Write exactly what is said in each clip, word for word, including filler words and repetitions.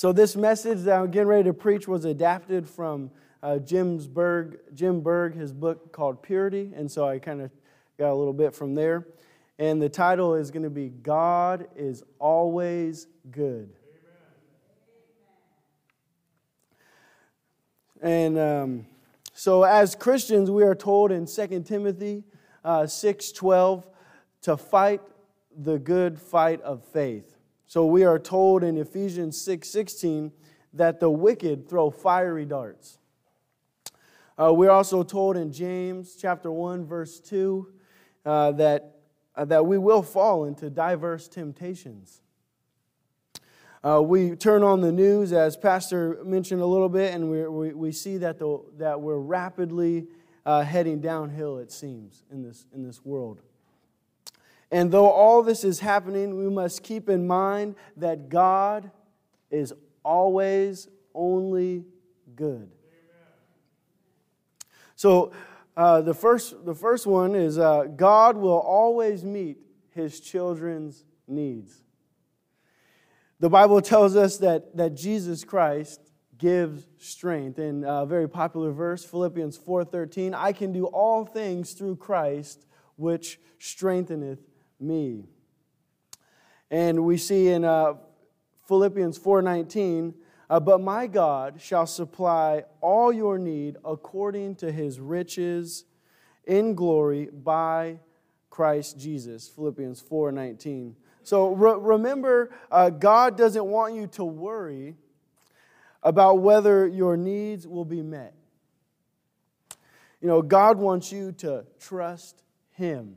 So this message that I'm getting ready to preach was adapted from uh, Jim's Berg, Jim Berg, his book called Purity. And so I kind of got a little bit from there. And the title is going to be, God is Always Good. And um, so as Christians, we are told in Second Timothy uh, six twelve to fight the good fight of faith. So we are told in Ephesians six sixteen that the wicked throw fiery darts. Uh, we're also told in James chapter one, verse two, uh, that, uh, that we will fall into diverse temptations. Uh, we turn on the news, as Pastor mentioned a little bit, and we we, we see that the that we're rapidly uh, heading downhill. It seems in this in this world. And though all this is happening, we must keep in mind that God is always only good. Amen. So uh, the first the first one is uh, God will always meet His children's needs. The Bible tells us that, that Jesus Christ gives strength. In a very popular verse, Philippians four thirteen, I can do all things through Christ, which strengtheneth me. And we see in uh, Philippians four nineteen, uh, but my God shall supply all your need according to His riches in glory by Christ Jesus. Philippians four nineteen. So re- remember, uh, God doesn't want you to worry about whether your needs will be met. You know, God wants you to trust Him.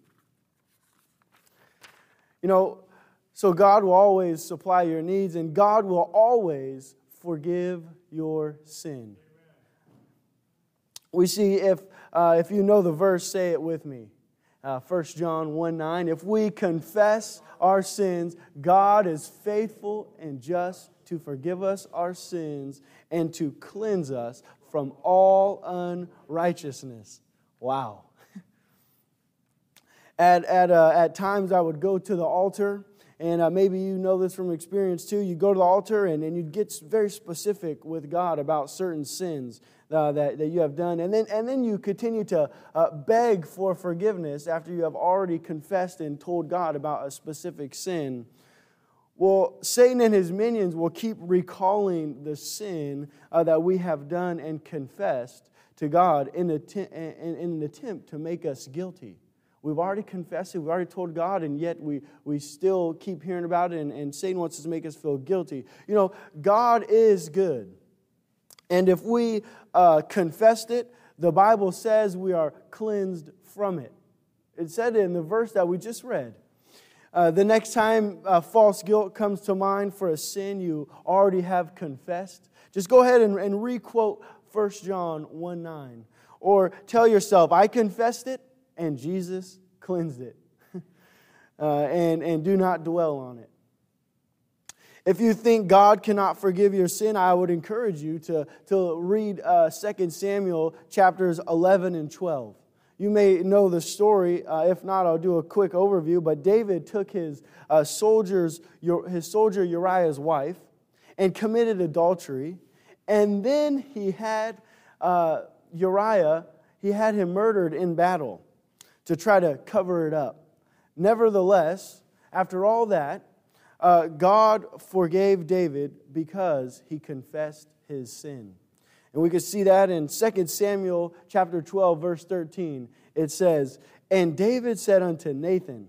You know, so God will always supply your needs, and God will always forgive your sin. We see, if uh, if you know the verse, say it with me. Uh, First John one nine, if we confess our sins, God is faithful and just to forgive us our sins and to cleanse us from all unrighteousness. Wow. At at uh, at times I would go to the altar, and uh, maybe you know this from experience too. You go to the altar and, and you get very specific with God about certain sins Uh, that, that you have done. And then and then you continue to uh, beg for forgiveness after you have already confessed and told God about a specific sin. Well, Satan and his minions will keep recalling the sin uh, that we have done and confessed to God in, atti- in, in an attempt to make us guilty. We've already confessed it, we've already told God, and yet we, we still keep hearing about it, and, and Satan wants to make us feel guilty. You know, God is good. And if we uh, confessed it, the Bible says we are cleansed from it. It said in the verse that we just read. Uh, the next time uh, false guilt comes to mind for a sin you already have confessed, just go ahead and, and re-quote First John one nine. Or tell yourself, I confessed it and Jesus cleansed it. uh, and, and do not dwell on it. If you think God cannot forgive your sin, I would encourage you to, to read uh, Second Samuel chapters eleven and twelve. You may know the story. Uh, if not, I'll do a quick overview. But David took his, uh, soldiers, his soldier Uriah's wife and committed adultery. And then he had uh, Uriah, he had him murdered in battle to try to cover it up. Nevertheless, after all that, Uh, God forgave David because he confessed his sin. And we can see that in Second Samuel chapter twelve, verse thirteen. It says, and David said unto Nathan,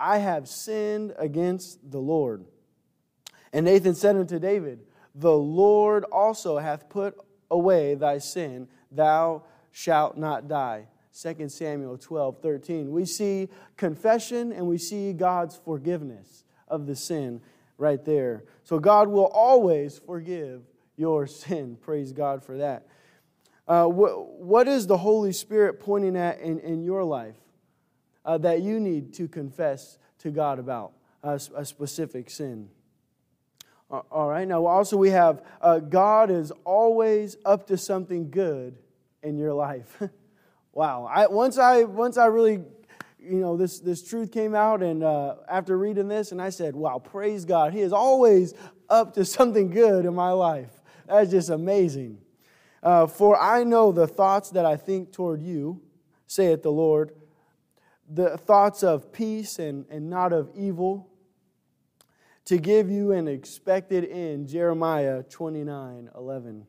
I have sinned against the Lord. And Nathan said unto David, the Lord also hath put away thy sin. Thou shalt not die. Second Samuel twelve, thirteen. We see confession and we see God's forgiveness of the sin right there. So God will always forgive your sin. Praise God for that. Uh, wh- what is the Holy Spirit pointing at in, in your life uh, that you need to confess to God about a, a specific sin? Uh, all right. Now, also we have uh, God is always up to something good in your life. Wow. I, once I once I really, you know, this, this truth came out, and uh, after reading this, and I said, wow, praise God. He is always up to something good in my life. That's just amazing. Uh, For I know the thoughts that I think toward you, saith the Lord, the thoughts of peace and, and not of evil, to give you an expected end. Jeremiah twenty-nine eleven.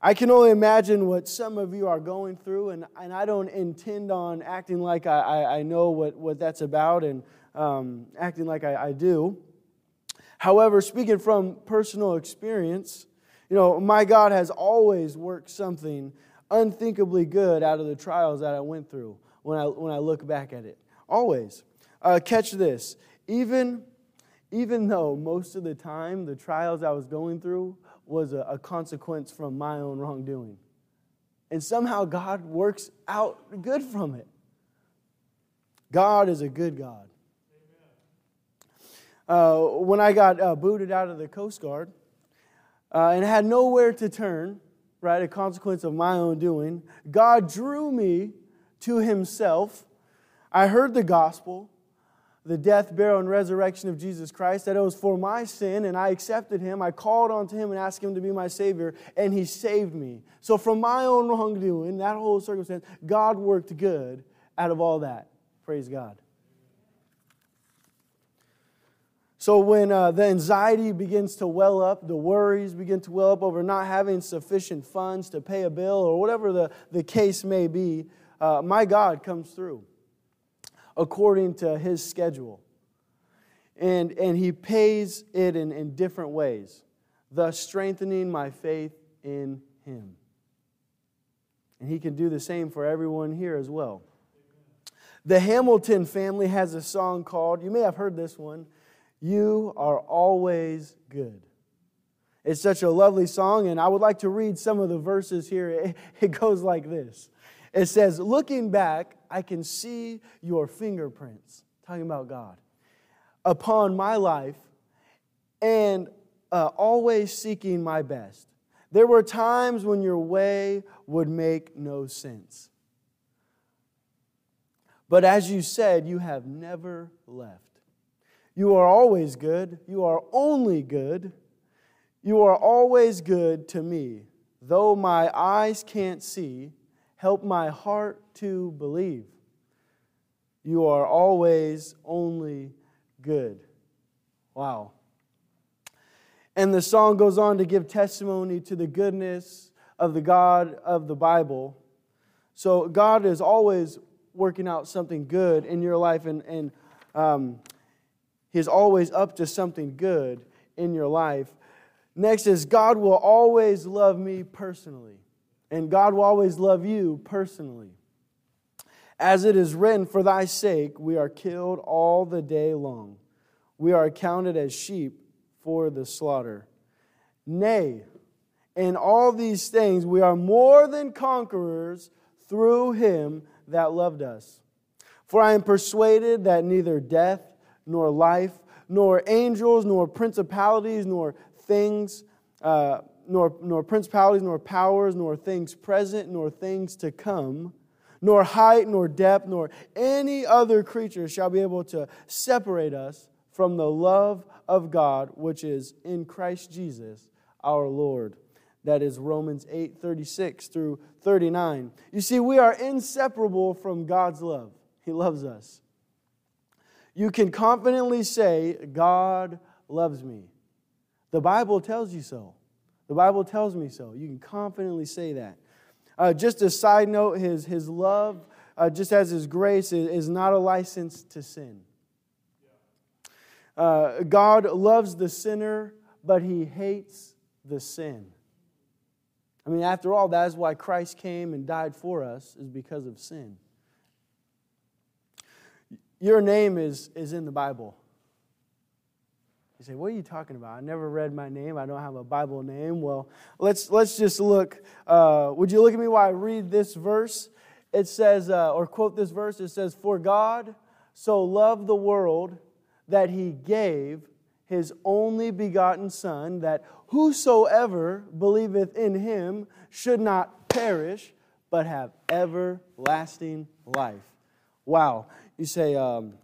I can only imagine what some of you are going through, and, and I don't intend on acting like I, I, I know what, what that's about and um, acting like I, I do. However, speaking from personal experience, you know, my God has always worked something unthinkably good out of the trials that I went through when I when I look back at it. Always. Uh, catch this. Even, even though most of the time the trials I was going through was a, a consequence from my own wrongdoing. And somehow God works out good from it. God is a good God. Uh, when I got uh, booted out of the Coast Guard, Uh, and had nowhere to turn, right, a consequence of my own doing, God drew me to Himself. I heard the gospel, the death, burial, and resurrection of Jesus Christ, that it was for my sin, and I accepted Him. I called on to Him and asked Him to be my Savior, and He saved me. So from my own wrongdoing, that whole circumstance, God worked good out of all that. Praise God. So when uh, the anxiety begins to well up, the worries begin to well up over not having sufficient funds to pay a bill or whatever the, the case may be, uh, my God comes through according to His schedule. And, and He pays it in, in different ways, thus strengthening my faith in Him. And He can do the same for everyone here as well. The Hamilton family has a song called, you may have heard this one, You Are Always Good. It's such a lovely song, and I would like to read some of the verses here. It, it goes like this. It says, looking back, I can see your fingerprints, talking about God, upon my life, and uh, always seeking my best. There were times when your way would make no sense. But as you said, you have never left. You are always good. You are only good. You are always good to me. Though my eyes can't see, help my heart to believe. You are always only good. Wow. And the song goes on to give testimony to the goodness of the God of the Bible. So God is always working out something good in your life, and and um. He is always up to something good in your life. Next is God will always love me personally. And God will always love you personally. As it is written, for thy sake we are killed all the day long. We are accounted as sheep for the slaughter. Nay, in all these things we are more than conquerors through Him that loved us. For I am persuaded that neither death, nor life, nor angels, nor principalities, nor things, uh, nor nor principalities, nor powers, nor things present, nor things to come, nor height, nor depth, nor any other creature shall be able to separate us from the love of God, which is in Christ Jesus our Lord. That is Romans eight thirty-six through thirty-nine. You see, we are inseparable from God's love. He loves us. You can confidently say, God loves me. The Bible tells you so. The Bible tells me so. You can confidently say that. Uh, just a side note, His, his love, uh, just as His grace, is, is not a license to sin. Uh, God loves the sinner, but He hates the sin. I mean, after all, that's why Christ came and died for us, is because of sin. Your name is, is in the Bible. You say, what are you talking about? I never read my name. I don't have a Bible name. Well, let's let's just look. Uh, would you look at me while I read this verse? It says, uh, or quote this verse. It says, "For God so loved the world that He gave His only begotten Son, that whosoever believeth in Him should not perish, but have everlasting life." Wow. You say, um,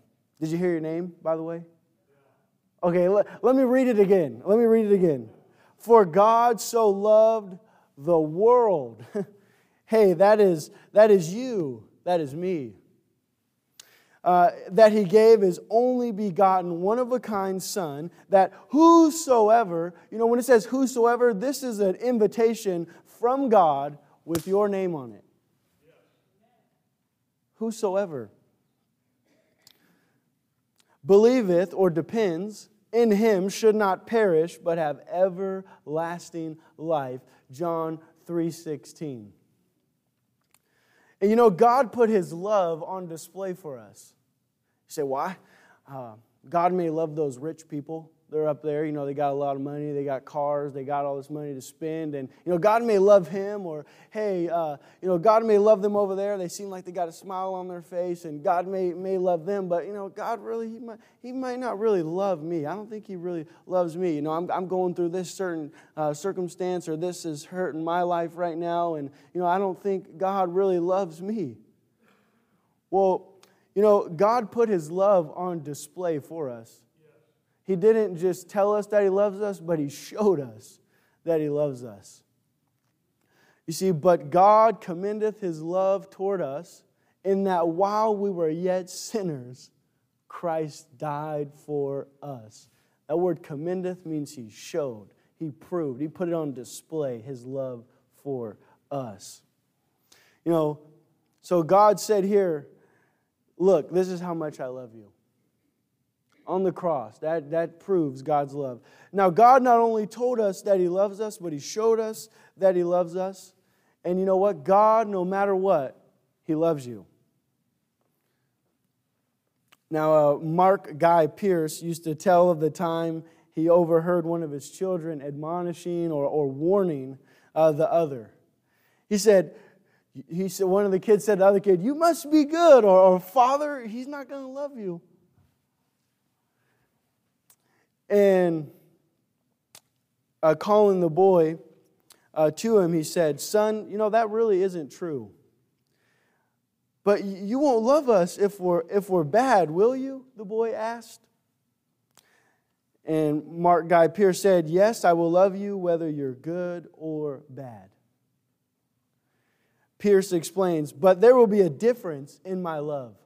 did you hear your name, by the way? Okay, let, let me read it again. Let me read it again. For God so loved the world. Hey, that is that is you. That is me. Uh, that He gave His only begotten, one-of-a-kind Son, that whosoever, you know, when it says whosoever, this is an invitation from God with your name on it. Whosoever believeth or depends in Him should not perish, but have everlasting life. John three sixteen. And you know, God put His love on display for us. You say, why? Uh, God may love those rich people. They're up there, you know, they got a lot of money, they got cars, they got all this money to spend. And, you know, God may love him, or, hey, uh, you know, God may love them over there. They seem like they got a smile on their face, and God may may love them. But, you know, God really, he might, he might not really love me. I don't think He really loves me. You know, I'm I'm going through this certain uh, circumstance, or this is hurt in my life right now. And, you know, I don't think God really loves me. Well, you know, God put His love on display for us. He didn't just tell us that He loves us, but He showed us that He loves us. You see, but God commendeth His love toward us in that while we were yet sinners, Christ died for us. That word commendeth means He showed, He proved, He put it on display, His love for us. You know, so God said here, look, this is how much I love you. On the cross. That, that proves God's love. Now, God not only told us that He loves us, but He showed us that He loves us. And you know what? God, no matter what, He loves you. Now, uh, Mark Guy Pierce used to tell of the time he overheard one of his children admonishing or, or warning uh, the other. He said, he said, one of the kids said to the other kid, "You must be good, or, or Father, He's not going to love you." And uh, calling the boy uh, to him, he said, "Son, you know, that really isn't true. But you won't love us if we're, if we're bad, will you?" the boy asked. And Mark Guy Pierce said, "Yes, I will love you whether you're good or bad." Pierce explains, "But there will be a difference in my love.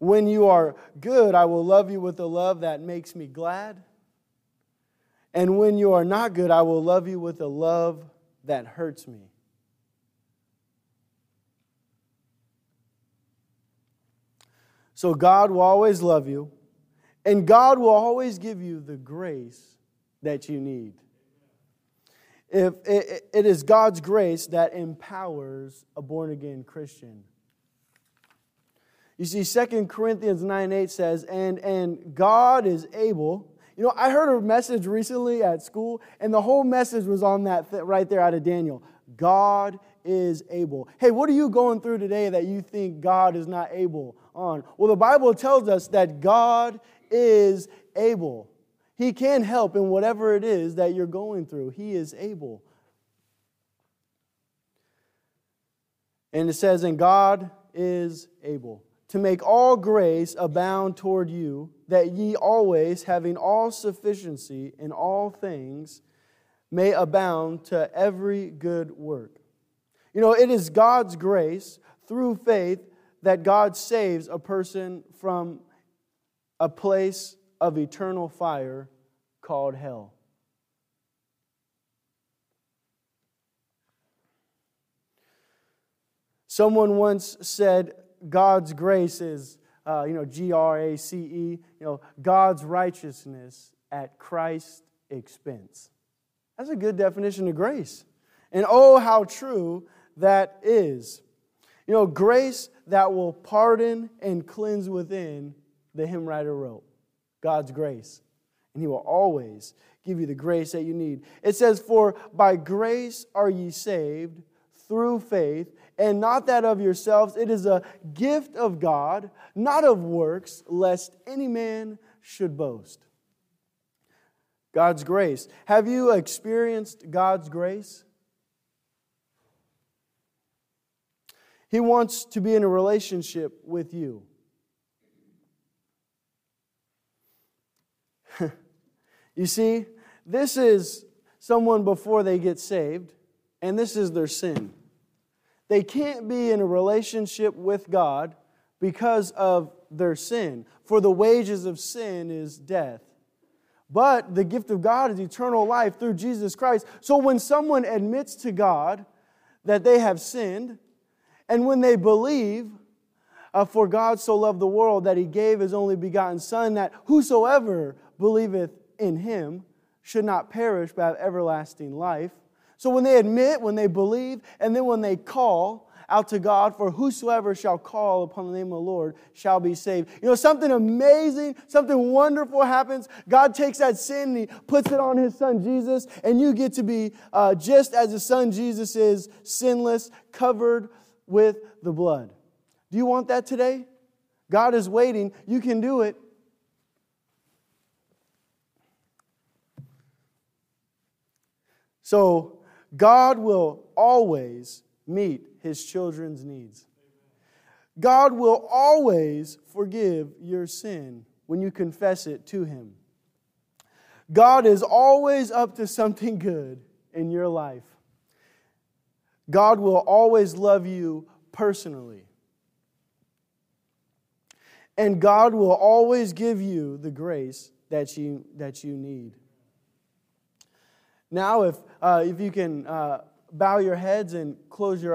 When you are good, I will love you with a love that makes me glad. And when you are not good, I will love you with a love that hurts me." So God will always love you, and God will always give you the grace that you need. If it, it is God's grace that empowers a born-again Christian. You see, Second Corinthians nine eight says, and, and God is able. You know, I heard a message recently at school, and the whole message was on that th- right there out of Daniel. God is able. Hey, what are you going through today that you think God is not able on? Well, the Bible tells us that God is able. He can help in whatever it is that you're going through. He is able. And it says, and God is able to make all grace abound toward you, that ye always, having all sufficiency in all things, may abound to every good work. You know, it is God's grace through faith that God saves a person from a place of eternal fire called hell. Someone once said, God's grace is, uh, you know, G R A C E, you know, God's righteousness at Christ's expense. That's a good definition of grace. And oh, how true that is. You know, grace that will pardon and cleanse within, the hymn writer wrote. God's grace. and he will always give you the grace that you need. It says, for by grace are ye saved through faith, and not that of yourselves. It is a gift of God, not of works, lest any man should boast. God's grace. Have you experienced God's grace? He wants to be in a relationship with you. You see, this is someone before they get saved, and this is their sin. They can't be in a relationship with God because of their sin. For the wages of sin is death. But the gift of God is eternal life through Jesus Christ. So when someone admits to God that they have sinned, and when they believe, uh, for God so loved the world that He gave His only begotten Son, that whosoever believeth in Him should not perish but have everlasting life. So when they admit, when they believe, and then when they call out to God, for whosoever shall call upon the name of the Lord shall be saved. You know, something amazing, something wonderful happens. God takes that sin and He puts it on His Son Jesus, and you get to be uh, just as His Son Jesus is, sinless, covered with the blood. Do you want that today? God is waiting. You can do it. So God will always meet His children's needs. God will always forgive your sin when you confess it to Him. God is always up to something good in your life. God will always love you personally. And God will always give you the grace that you, that you need. Now, if, uh, if you can uh, bow your heads and close your eyes.